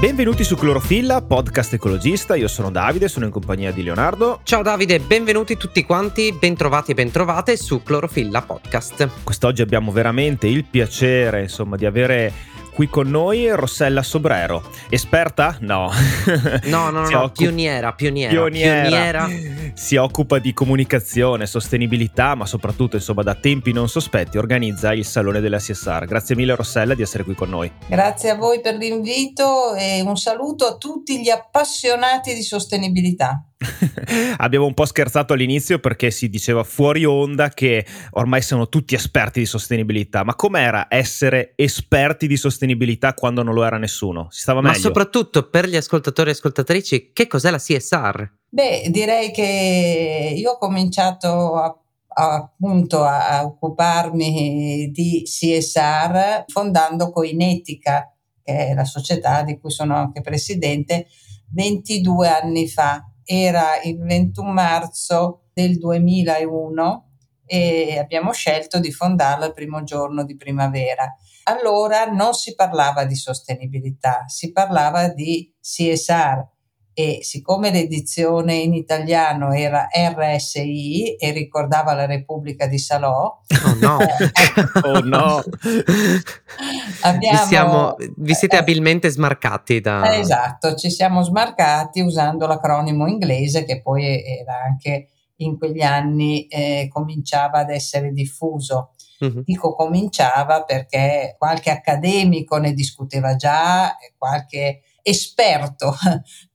Benvenuti su Clorofilla, podcast ecologista. Io sono Davide, sono in compagnia di Leonardo. Ciao Davide, benvenuti tutti quanti, bentrovati e bentrovate su Clorofilla Podcast. Quest'oggi abbiamo veramente il piacere, di avere qui con noi Rossella Sobrero. Esperta? No, pioniera. Si occupa di comunicazione, sostenibilità, ma soprattutto, da tempi non sospetti organizza il Salone della CSR. Grazie mille Rossella di essere qui con noi. Grazie a voi per l'invito e un saluto a tutti gli appassionati di sostenibilità. Abbiamo un po' scherzato all'inizio perché si diceva fuori onda che ormai sono tutti esperti di sostenibilità, ma com'era essere esperti di sostenibilità quando non lo era nessuno? Si stava meglio? Ma soprattutto per gli ascoltatori e ascoltatrici, che cos'è la CSR? Beh, direi che io ho cominciato a occuparmi di CSR fondando Koinètica, che è la società di cui sono anche presidente, 22 anni fa. Era il 21 marzo del 2001 e abbiamo scelto di fondarla il primo giorno di primavera. Allora non si parlava di sostenibilità, si parlava di CSR e siccome l'edizione in italiano era RSI e ricordava la Repubblica di Salò, vi siete abilmente smarcati da... Esatto, ci siamo smarcati usando l'acronimo inglese che poi era anche in quegli anni cominciava ad essere diffuso. Dico cominciava perché qualche accademico ne discuteva già, qualche esperto,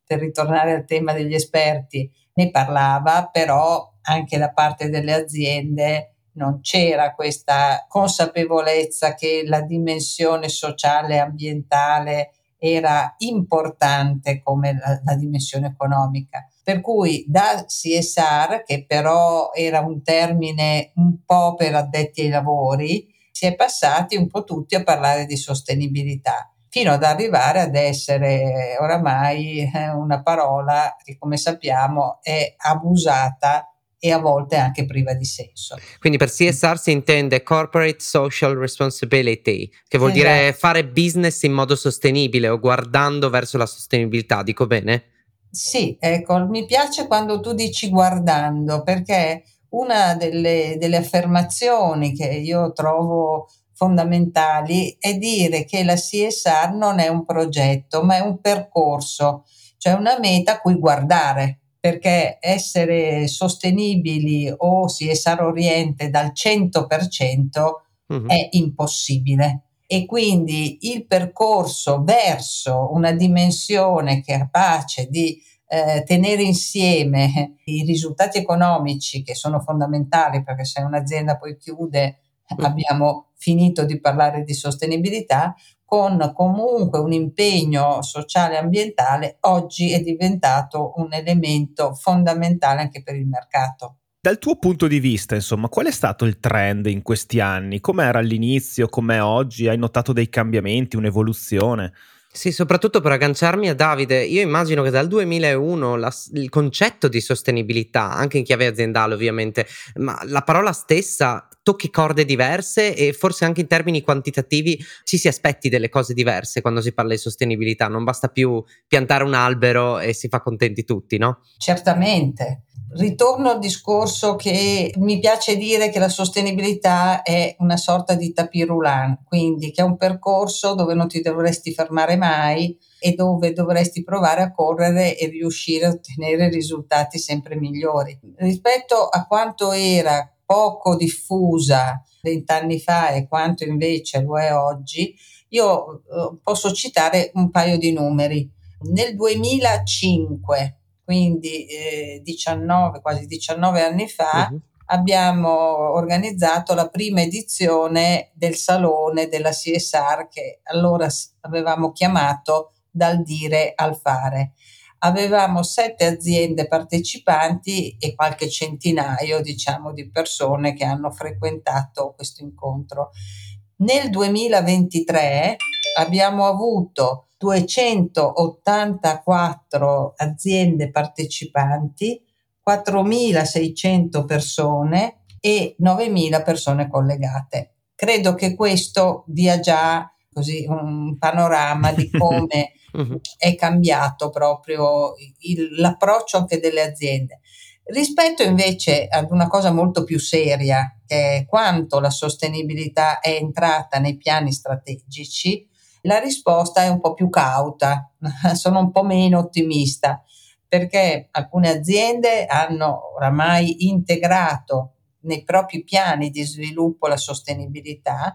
per ritornare al tema degli esperti, ne parlava, però anche da parte delle aziende non c'era questa consapevolezza che la dimensione sociale e ambientale era importante come la dimensione economica. Per cui da CSR, che però era un termine un po' per addetti ai lavori, si è passati un po' tutti a parlare di sostenibilità, fino ad arrivare ad essere oramai una parola che, come sappiamo, è abusata e a volte anche priva di senso. Quindi per CSR si intende Corporate Social Responsibility, che vuol dire fare business in modo sostenibile o guardando verso la sostenibilità, dico bene? Sì, ecco, mi piace quando tu dici guardando, perché una delle affermazioni che io trovo fondamentali è dire che la CSR non è un progetto, ma è un percorso, cioè una meta a cui guardare, perché essere sostenibili o CSR oriente dal 100% è impossibile. E quindi il percorso verso una dimensione che è capace di tenere insieme i risultati economici, che sono fondamentali, perché se un'azienda poi chiude abbiamo finito di parlare di sostenibilità, con comunque un impegno sociale e ambientale, oggi è diventato un elemento fondamentale anche per il mercato. Dal tuo punto di vista, qual è stato il trend in questi anni? Com'era all'inizio, com'è oggi? Hai notato dei cambiamenti, un'evoluzione? Sì, soprattutto per agganciarmi a Davide, io immagino che dal 2001 il concetto di sostenibilità, anche in chiave aziendale ovviamente, ma la parola stessa tocchi corde diverse e forse anche in termini quantitativi ci si aspetti delle cose diverse quando si parla di sostenibilità. Non basta più piantare un albero e si fa contenti tutti, no? Certamente. Ritorno al discorso che mi piace dire che la sostenibilità è una sorta di tapis roulant, quindi che è un percorso dove non ti dovresti fermare mai e dove dovresti provare a correre e riuscire a ottenere risultati sempre migliori. Rispetto a quanto era poco diffusa 20 anni fa e quanto invece lo è oggi, io posso citare un paio di numeri. Nel 2005, quindi 19 anni fa, abbiamo organizzato la prima edizione del Salone della CSR, che allora avevamo chiamato Dal dire al fare. Avevamo 7 aziende partecipanti e qualche centinaio, di persone che hanno frequentato questo incontro. Nel 2023 abbiamo avuto 284 aziende partecipanti, 4.600 persone e 9.000 persone collegate. Credo che questo dia già un panorama di come è cambiato proprio l'approccio anche delle aziende. Rispetto invece ad una cosa molto più seria, che è quanto la sostenibilità è entrata nei piani strategici, la risposta è un po' più cauta, sono un po' meno ottimista, perché alcune aziende hanno oramai integrato nei propri piani di sviluppo la sostenibilità,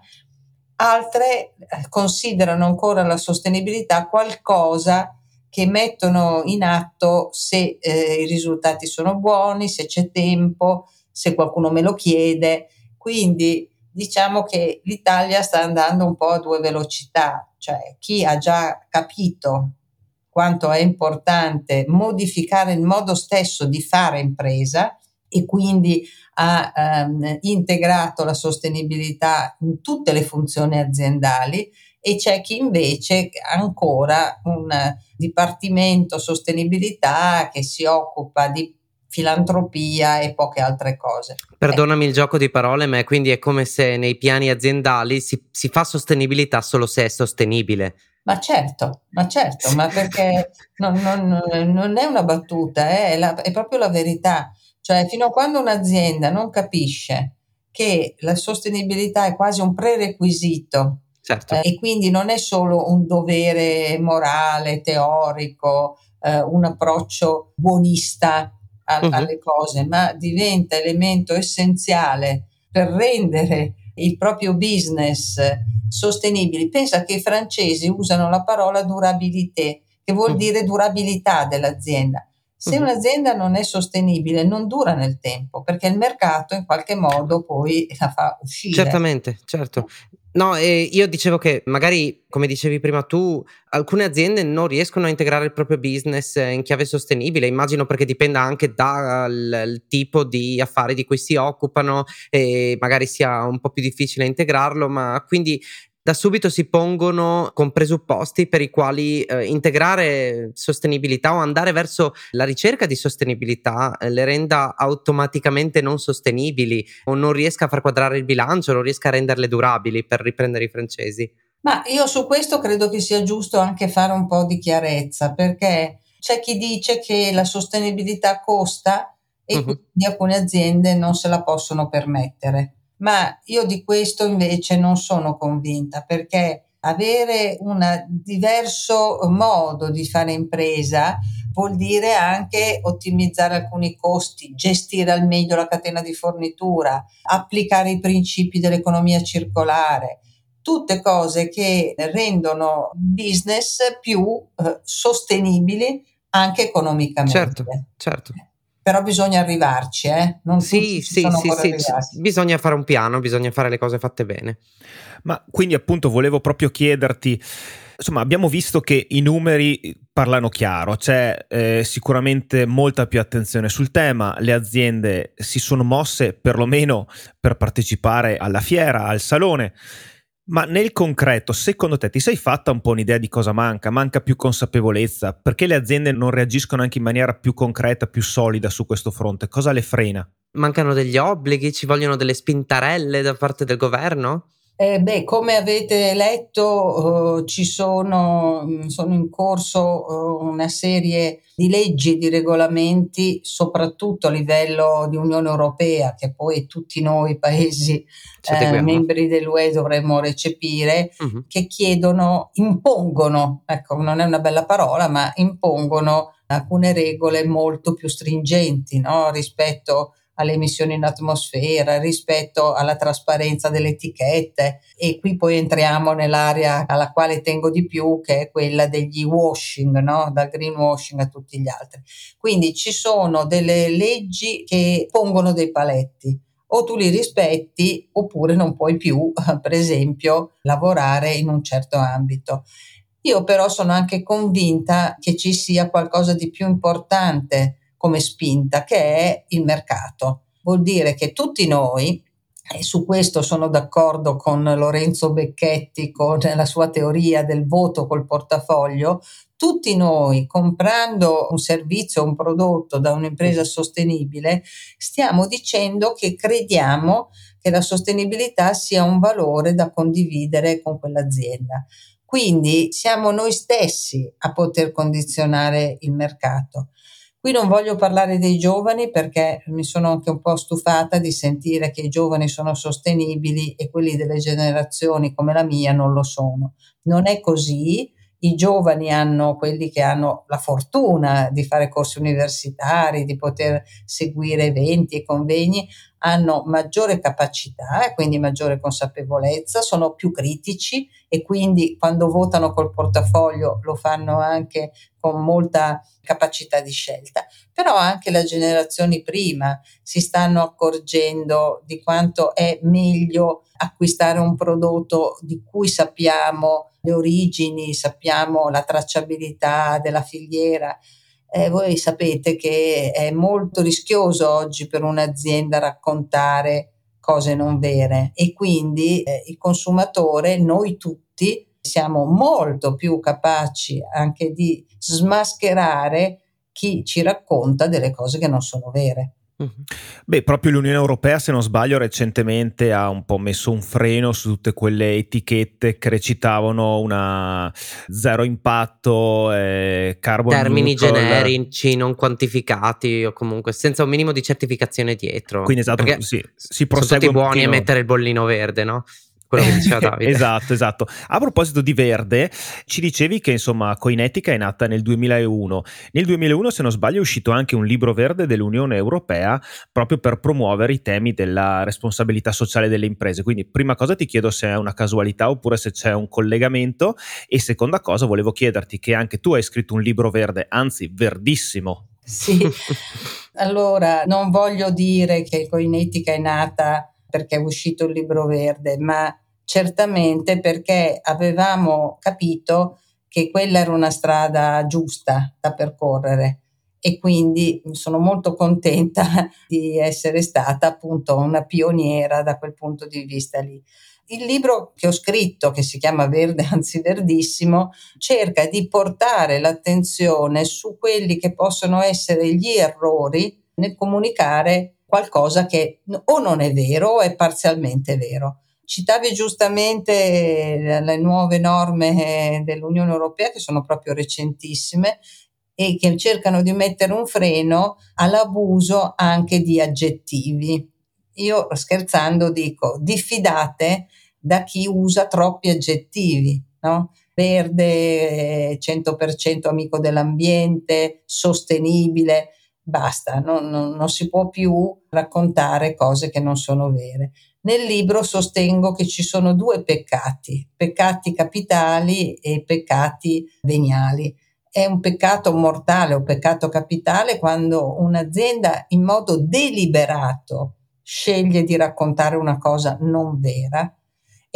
altre considerano ancora la sostenibilità qualcosa che mettono in atto se i risultati sono buoni, se c'è tempo, se qualcuno me lo chiede. Quindi diciamo che l'Italia sta andando un po' a due velocità, cioè chi ha già capito quanto è importante modificare il modo stesso di fare impresa e quindi ha integrato la sostenibilità in tutte le funzioni aziendali, e c'è chi invece ancora un dipartimento sostenibilità che si occupa di filantropia e poche altre cose. Perdonami il gioco di parole, ma quindi è come se nei piani aziendali si fa sostenibilità solo se è sostenibile. Ma certo, ma perché non è una battuta, è proprio la verità. Cioè fino a quando un'azienda non capisce che la sostenibilità è quasi un prerequisito, certo. E quindi non è solo un dovere morale, teorico, un approccio buonista alle cose, ma diventa elemento essenziale per rendere il proprio business sostenibile. Pensa che i francesi usano la parola durabilité, che vuol dire durabilità dell'azienda. Se un'azienda non è sostenibile non dura nel tempo, perché il mercato in qualche modo poi la fa uscire. Certamente, certo. No, io dicevo che magari, come dicevi prima tu, alcune aziende non riescono a integrare il proprio business in chiave sostenibile, immagino perché dipenda anche dal tipo di affari di cui si occupano e magari sia un po' più difficile integrarlo, ma quindi da subito si pongono con presupposti per i quali integrare sostenibilità o andare verso la ricerca di sostenibilità le renda automaticamente non sostenibili o non riesca a far quadrare il bilancio, non riesca a renderle durabili, per riprendere i francesi. Ma io su questo credo che sia giusto anche fare un po' di chiarezza, perché c'è chi dice che la sostenibilità costa e quindi alcune aziende non se la possono permettere. Ma io di questo invece non sono convinta, perché avere un diverso modo di fare impresa vuol dire anche ottimizzare alcuni costi, gestire al meglio la catena di fornitura, applicare i principi dell'economia circolare, tutte cose che rendono business più sostenibili anche economicamente. Certo. Però bisogna arrivarci, Non sì, bisogna fare un piano, bisogna fare le cose fatte bene. Ma quindi appunto volevo proprio chiederti, insomma abbiamo visto che i numeri parlano chiaro, c'è sicuramente molta più attenzione sul tema, le aziende si sono mosse perlomeno per partecipare alla fiera, al salone. Ma nel concreto, secondo te, ti sei fatta un po' un'idea di cosa manca? Manca più consapevolezza? Perché le aziende non reagiscono anche in maniera più concreta, più solida su questo fronte? Cosa le frena? Mancano degli obblighi? Ci vogliono delle spintarelle da parte del governo? Come avete letto, sono in corso una serie di leggi, di regolamenti, soprattutto a livello di Unione Europea, che poi tutti noi paesi membri dell'UE dovremmo recepire, che chiedono, impongono, ecco non è una bella parola, ma impongono alcune regole molto più stringenti, no? Rispetto alle emissioni in atmosfera, rispetto alla trasparenza delle etichette, e qui poi entriamo nell'area alla quale tengo di più, che è quella degli washing, no? Dal greenwashing a tutti gli altri. Quindi ci sono delle leggi che pongono dei paletti, o tu li rispetti oppure non puoi più, per esempio, lavorare in un certo ambito. Io però sono anche convinta che ci sia qualcosa di più importante come spinta, che è il mercato. Vuol dire che tutti noi, e su questo sono d'accordo con Lorenzo Becchetti, con la sua teoria del voto col portafoglio, tutti noi comprando un servizio, un prodotto da un'impresa sostenibile, stiamo dicendo che crediamo che la sostenibilità sia un valore da condividere con quell'azienda. Quindi siamo noi stessi a poter condizionare il mercato. Qui non voglio parlare dei giovani perché mi sono anche un po' stufata di sentire che i giovani sono sostenibili e quelli delle generazioni come la mia non lo sono. Non è così. I giovani hanno quelli che hanno la fortuna di fare corsi universitari, di poter seguire eventi e convegni, hanno maggiore capacità e quindi maggiore consapevolezza, sono più critici e quindi quando votano col portafoglio lo fanno anche con molta capacità di scelta. Però anche le generazioni prima si stanno accorgendo di quanto è meglio acquistare un prodotto di cui sappiamo le origini, sappiamo la tracciabilità della filiera. Voi sapete che è molto rischioso oggi per un'azienda raccontare cose non vere e quindi il consumatore, noi tutti, siamo molto più capaci anche di smascherare chi ci racconta delle cose che non sono vere. Beh, proprio l'Unione Europea, se non sbaglio, recentemente ha un po' messo un freno su tutte quelle etichette che recitavano una zero impatto, carbon termini neutral, generici non quantificati o comunque senza un minimo di certificazione dietro. Quindi esatto, perché sì, si prosegue, sono tutti buoni a mettere il bollino verde, no? Quello che diceva Davide. Esatto. A proposito di verde, ci dicevi che insomma Koinètica è nata nel 2001. Nel 2001, se non sbaglio, è uscito anche un libro verde dell'Unione Europea proprio per promuovere i temi della responsabilità sociale delle imprese. Quindi prima cosa ti chiedo se è una casualità oppure se c'è un collegamento e seconda cosa volevo chiederti che anche tu hai scritto un libro verde, anzi verdissimo. Sì, allora non voglio dire che Koinètica è nata perché è uscito il libro verde, ma certamente perché avevamo capito che quella era una strada giusta da percorrere e quindi sono molto contenta di essere stata appunto una pioniera da quel punto di vista lì. Il libro che ho scritto, che si chiama Verde, anzi verdissimo, cerca di portare l'attenzione su quelli che possono essere gli errori nel comunicare qualcosa che o non è vero o è parzialmente vero. Citavi giustamente le nuove norme dell'Unione Europea che sono proprio recentissime e che cercano di mettere un freno all'abuso anche di aggettivi. Io scherzando dico, diffidate da chi usa troppi aggettivi, no? Verde, 100% amico dell'ambiente, sostenibile… Basta, non si può più raccontare cose che non sono vere. Nel libro sostengo che ci sono due peccati capitali e peccati veniali. È un peccato mortale o peccato capitale quando un'azienda in modo deliberato sceglie di raccontare una cosa non vera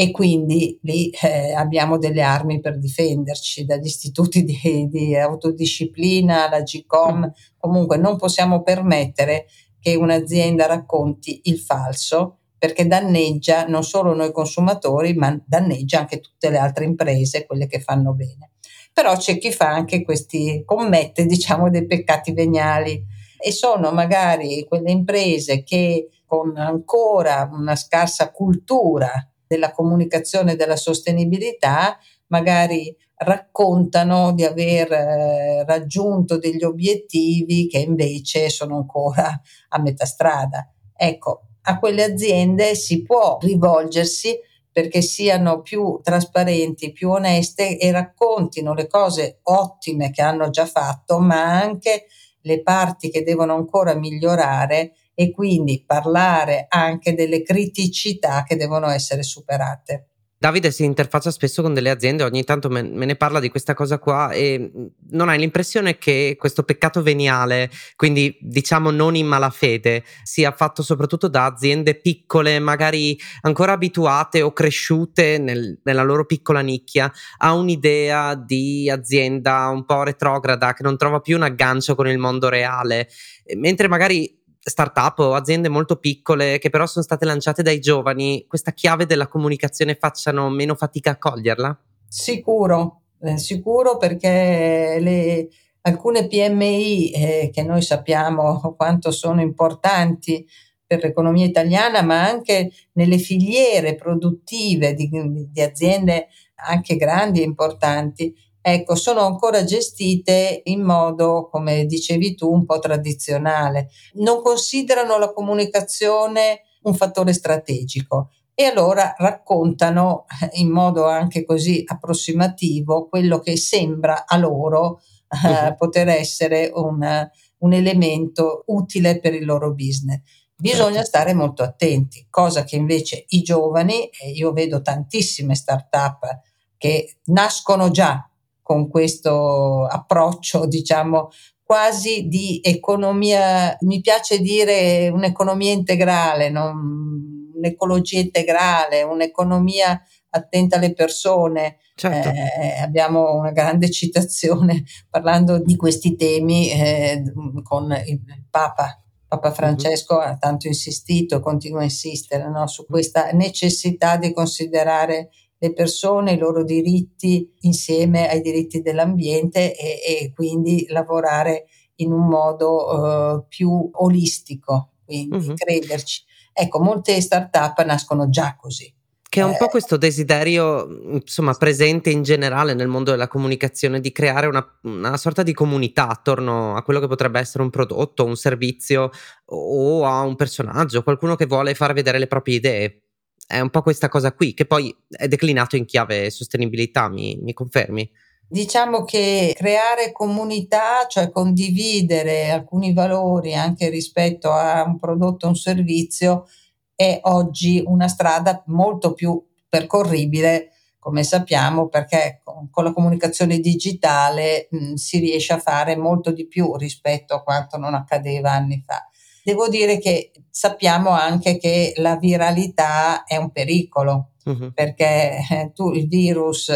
e quindi lì abbiamo delle armi per difenderci, dagli istituti di autodisciplina alla GCOM. Comunque non possiamo permettere che un'azienda racconti il falso perché danneggia non solo noi consumatori ma danneggia anche tutte le altre imprese, quelle che fanno bene. Però c'è chi fa anche questi, commette diciamo dei peccati veniali e sono magari quelle imprese che con ancora una scarsa cultura della comunicazione della sostenibilità magari raccontano di aver raggiunto degli obiettivi che invece sono ancora a metà strada. Ecco, a quelle aziende si può rivolgersi perché siano più trasparenti, più oneste e raccontino le cose ottime che hanno già fatto, ma anche le parti che devono ancora migliorare e quindi parlare anche delle criticità che devono essere superate. Davide si interfaccia spesso con delle aziende, ogni tanto me ne parla di questa cosa qua e non hai l'impressione che questo peccato veniale, quindi diciamo non in malafede, sia fatto soprattutto da aziende piccole, magari ancora abituate o cresciute nella loro piccola nicchia, a un'idea di azienda un po' retrograda che non trova più un aggancio con il mondo reale, mentre magari startup o aziende molto piccole che però sono state lanciate dai giovani, questa chiave della comunicazione facciano meno fatica a coglierla? Sicuro perché alcune PMI che noi sappiamo quanto sono importanti per l'economia italiana, ma anche nelle filiere produttive di aziende anche grandi e importanti, ecco, sono ancora gestite in modo, come dicevi tu, un po' tradizionale. Non considerano la comunicazione un fattore strategico e allora raccontano in modo anche così approssimativo quello che sembra a loro poter essere un elemento utile per il loro business. Bisogna stare molto attenti, cosa che invece i giovani, e io vedo tantissime start-up che nascono già con questo approccio, diciamo, quasi di economia, mi piace dire un'economia integrale, un'ecologia integrale, un'economia attenta alle persone. Certo. Abbiamo una grande citazione parlando di questi temi con il Papa Francesco ha tanto insistito e continua a insistere, no, su questa necessità di considerare le persone, i loro diritti insieme ai diritti dell'ambiente e quindi lavorare in un modo più olistico, quindi crederci. Ecco, molte start-up nascono già così. Che è un po' questo desiderio, insomma, presente in generale nel mondo della comunicazione, di creare una sorta di comunità attorno a quello che potrebbe essere un prodotto, un servizio o a un personaggio, qualcuno che vuole far vedere le proprie idee. È un po' questa cosa qui, che poi è declinato in chiave sostenibilità, mi confermi? Diciamo che creare comunità, cioè condividere alcuni valori anche rispetto a un prodotto o un servizio, è oggi una strada molto più percorribile, come sappiamo, perché con la comunicazione digitale si riesce a fare molto di più rispetto a quanto non accadeva anni fa. Devo dire che sappiamo anche che la viralità è un pericolo, perché tu il virus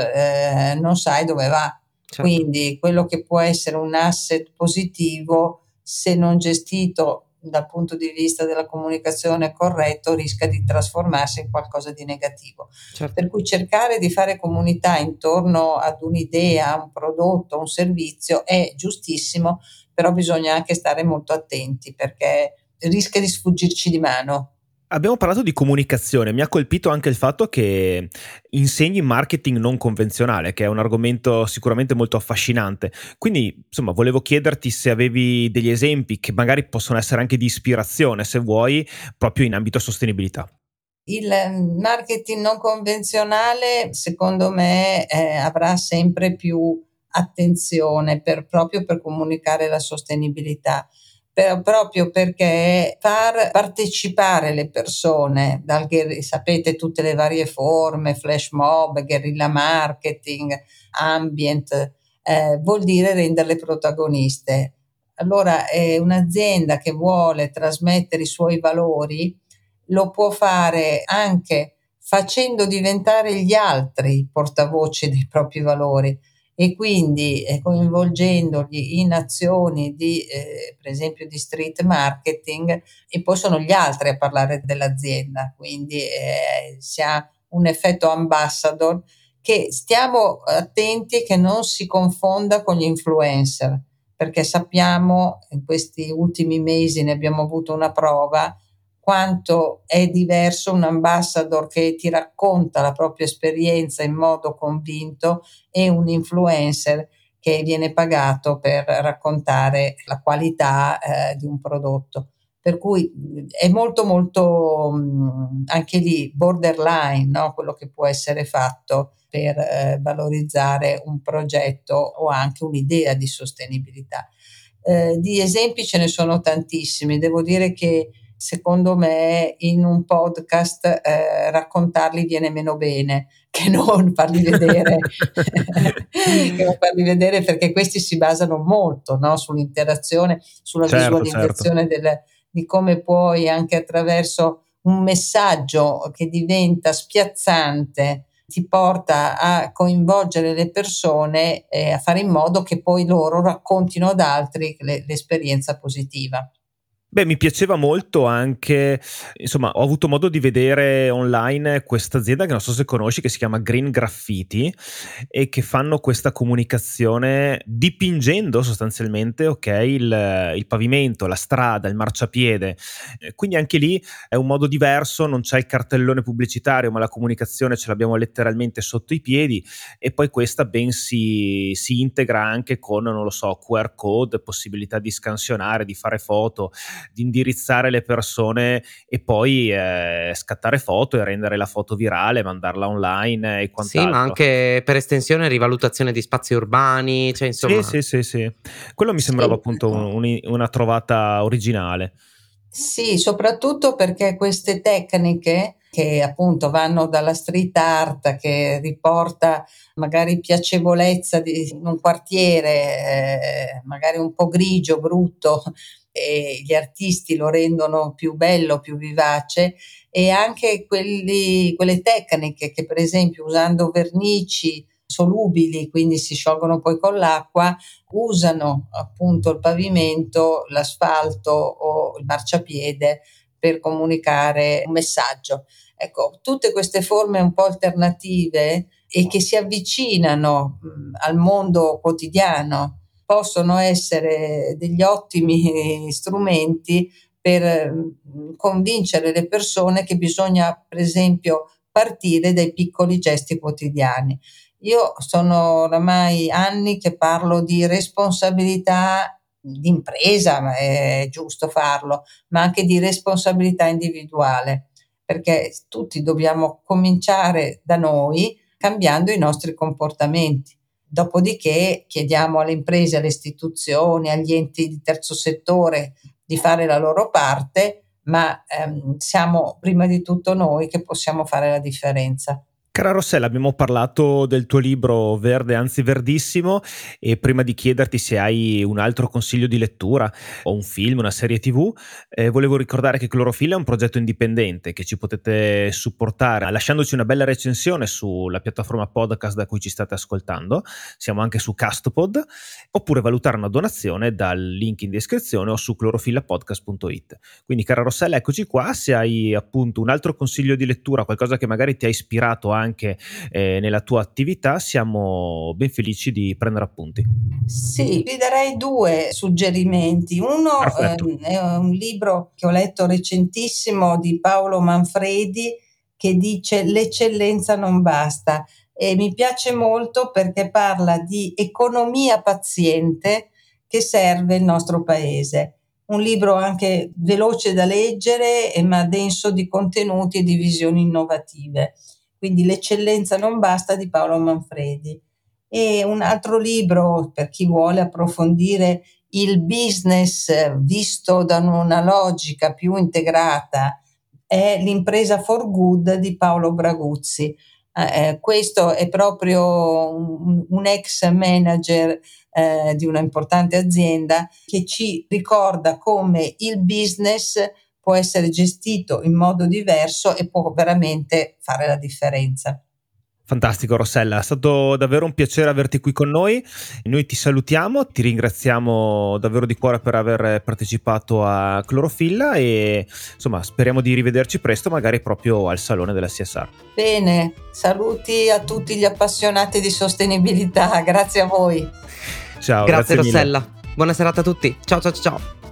non sai dove va, certo. Quindi quello che può essere un asset positivo, se non gestito dal punto di vista della comunicazione corretto, rischia di trasformarsi in qualcosa di negativo. Certo. Per cui cercare di fare comunità intorno ad un'idea, un prodotto, un servizio è giustissimo, però bisogna anche stare molto attenti perché rischia di sfuggirci di mano. Abbiamo parlato di comunicazione, mi ha colpito anche il fatto che insegni marketing non convenzionale, che è un argomento sicuramente molto affascinante. Quindi, insomma, volevo chiederti se avevi degli esempi che magari possono essere anche di ispirazione, se vuoi, proprio in ambito sostenibilità. Il marketing non convenzionale, secondo me, avrà sempre più attenzione proprio per comunicare la sostenibilità. Proprio perché far partecipare le persone, sapete tutte le varie forme, flash mob, guerrilla marketing, ambient, vuol dire renderle protagoniste. Allora un'azienda che vuole trasmettere i suoi valori lo può fare anche facendo diventare gli altri i portavoce dei propri valori, e quindi coinvolgendoli in azioni per esempio di street marketing, e poi sono gli altri a parlare dell'azienda, quindi si ha un effetto ambassador, che stiamo attenti che non si confonda con gli influencer, perché sappiamo, in questi ultimi mesi ne abbiamo avuto una prova, quanto è diverso un ambassador che ti racconta la propria esperienza in modo convinto e un influencer che viene pagato per raccontare la qualità di un prodotto. Per cui è molto molto anche lì borderline, no? Quello che può essere fatto per valorizzare un progetto o anche un'idea di sostenibilità. Di esempi ce ne sono tantissimi, devo dire che secondo me in un podcast raccontarli viene meno bene che non farli vedere, perché questi si basano molto, no, sull'interazione, sulla visualizzazione di come puoi anche attraverso un messaggio che diventa spiazzante ti porta a coinvolgere le persone a fare in modo che poi loro raccontino ad altri l'esperienza positiva. Beh, mi piaceva molto anche, insomma, ho avuto modo di vedere online questa azienda che non so se conosci, che si chiama Green Graffiti, e che fanno questa comunicazione dipingendo sostanzialmente, ok, il pavimento, la strada, il marciapiede. Quindi anche lì è un modo diverso, non c'è il cartellone pubblicitario, ma la comunicazione ce l'abbiamo letteralmente sotto i piedi, e poi questa ben si integra anche con, non lo so, QR code, possibilità di scansionare, di fare foto, di indirizzare le persone e poi scattare foto e rendere la foto virale, mandarla online e quant'altro. Sì, ma anche per estensione rivalutazione di spazi urbani, cioè insomma. Sì. Quello mi sembrava appunto una trovata originale. Sì, soprattutto perché queste tecniche che appunto vanno dalla street art, che riporta magari piacevolezza in un quartiere magari un po' grigio, brutto, e gli artisti lo rendono più bello, più vivace, e anche quelle tecniche che per esempio usando vernici solubili, quindi si sciolgono poi con l'acqua, usano appunto il pavimento, l'asfalto o il marciapiede per comunicare un messaggio. Ecco, tutte queste forme un po' alternative e che si avvicinano al mondo quotidiano possono essere degli ottimi strumenti per convincere le persone che bisogna, per esempio, partire dai piccoli gesti quotidiani. Io sono oramai anni che parlo di responsabilità d'impresa, ma è giusto farlo, ma anche di responsabilità individuale, perché tutti dobbiamo cominciare da noi cambiando i nostri comportamenti. Dopodiché chiediamo alle imprese, alle istituzioni, agli enti di terzo settore di fare la loro parte, ma siamo prima di tutto noi che possiamo fare la differenza. Cara Rossella, abbiamo parlato del tuo libro Verde, anzi verdissimo, e prima di chiederti se hai un altro consiglio di lettura o un film, una serie TV, volevo ricordare che Clorofilla è un progetto indipendente che ci potete supportare lasciandoci una bella recensione sulla piattaforma podcast da cui ci state ascoltando, siamo anche su Castopod, oppure valutare una donazione dal link in descrizione o su clorofillapodcast.it. Quindi cara Rossella, eccoci qua, se hai appunto un altro consiglio di lettura, qualcosa che magari ti ha ispirato anche nella tua attività, siamo ben felici di prendere appunti. Sì, vi darei due suggerimenti. Uno è un libro che ho letto recentissimo di Paolo Manfredi che dice L'eccellenza non basta, e mi piace molto perché parla di economia paziente che serve il nostro paese. Un libro anche veloce da leggere ma denso di contenuti e di visioni innovative. Quindi L'eccellenza non basta di Paolo Manfredi. E un altro libro per chi vuole approfondire il business visto da una logica più integrata è L'impresa for good di Paolo Braguzzi. Questo è proprio un ex manager di una importante azienda che ci ricorda come il business può essere gestito in modo diverso e può veramente fare la differenza. Fantastico Rossella, è stato davvero un piacere averti qui con noi, noi ti salutiamo, ti ringraziamo davvero di cuore per aver partecipato a Clorofilla e insomma speriamo di rivederci presto, magari proprio al Salone della CSR. Bene, saluti a tutti gli appassionati di sostenibilità, grazie a voi. Ciao, grazie Rossella, buona serata a tutti, ciao ciao ciao.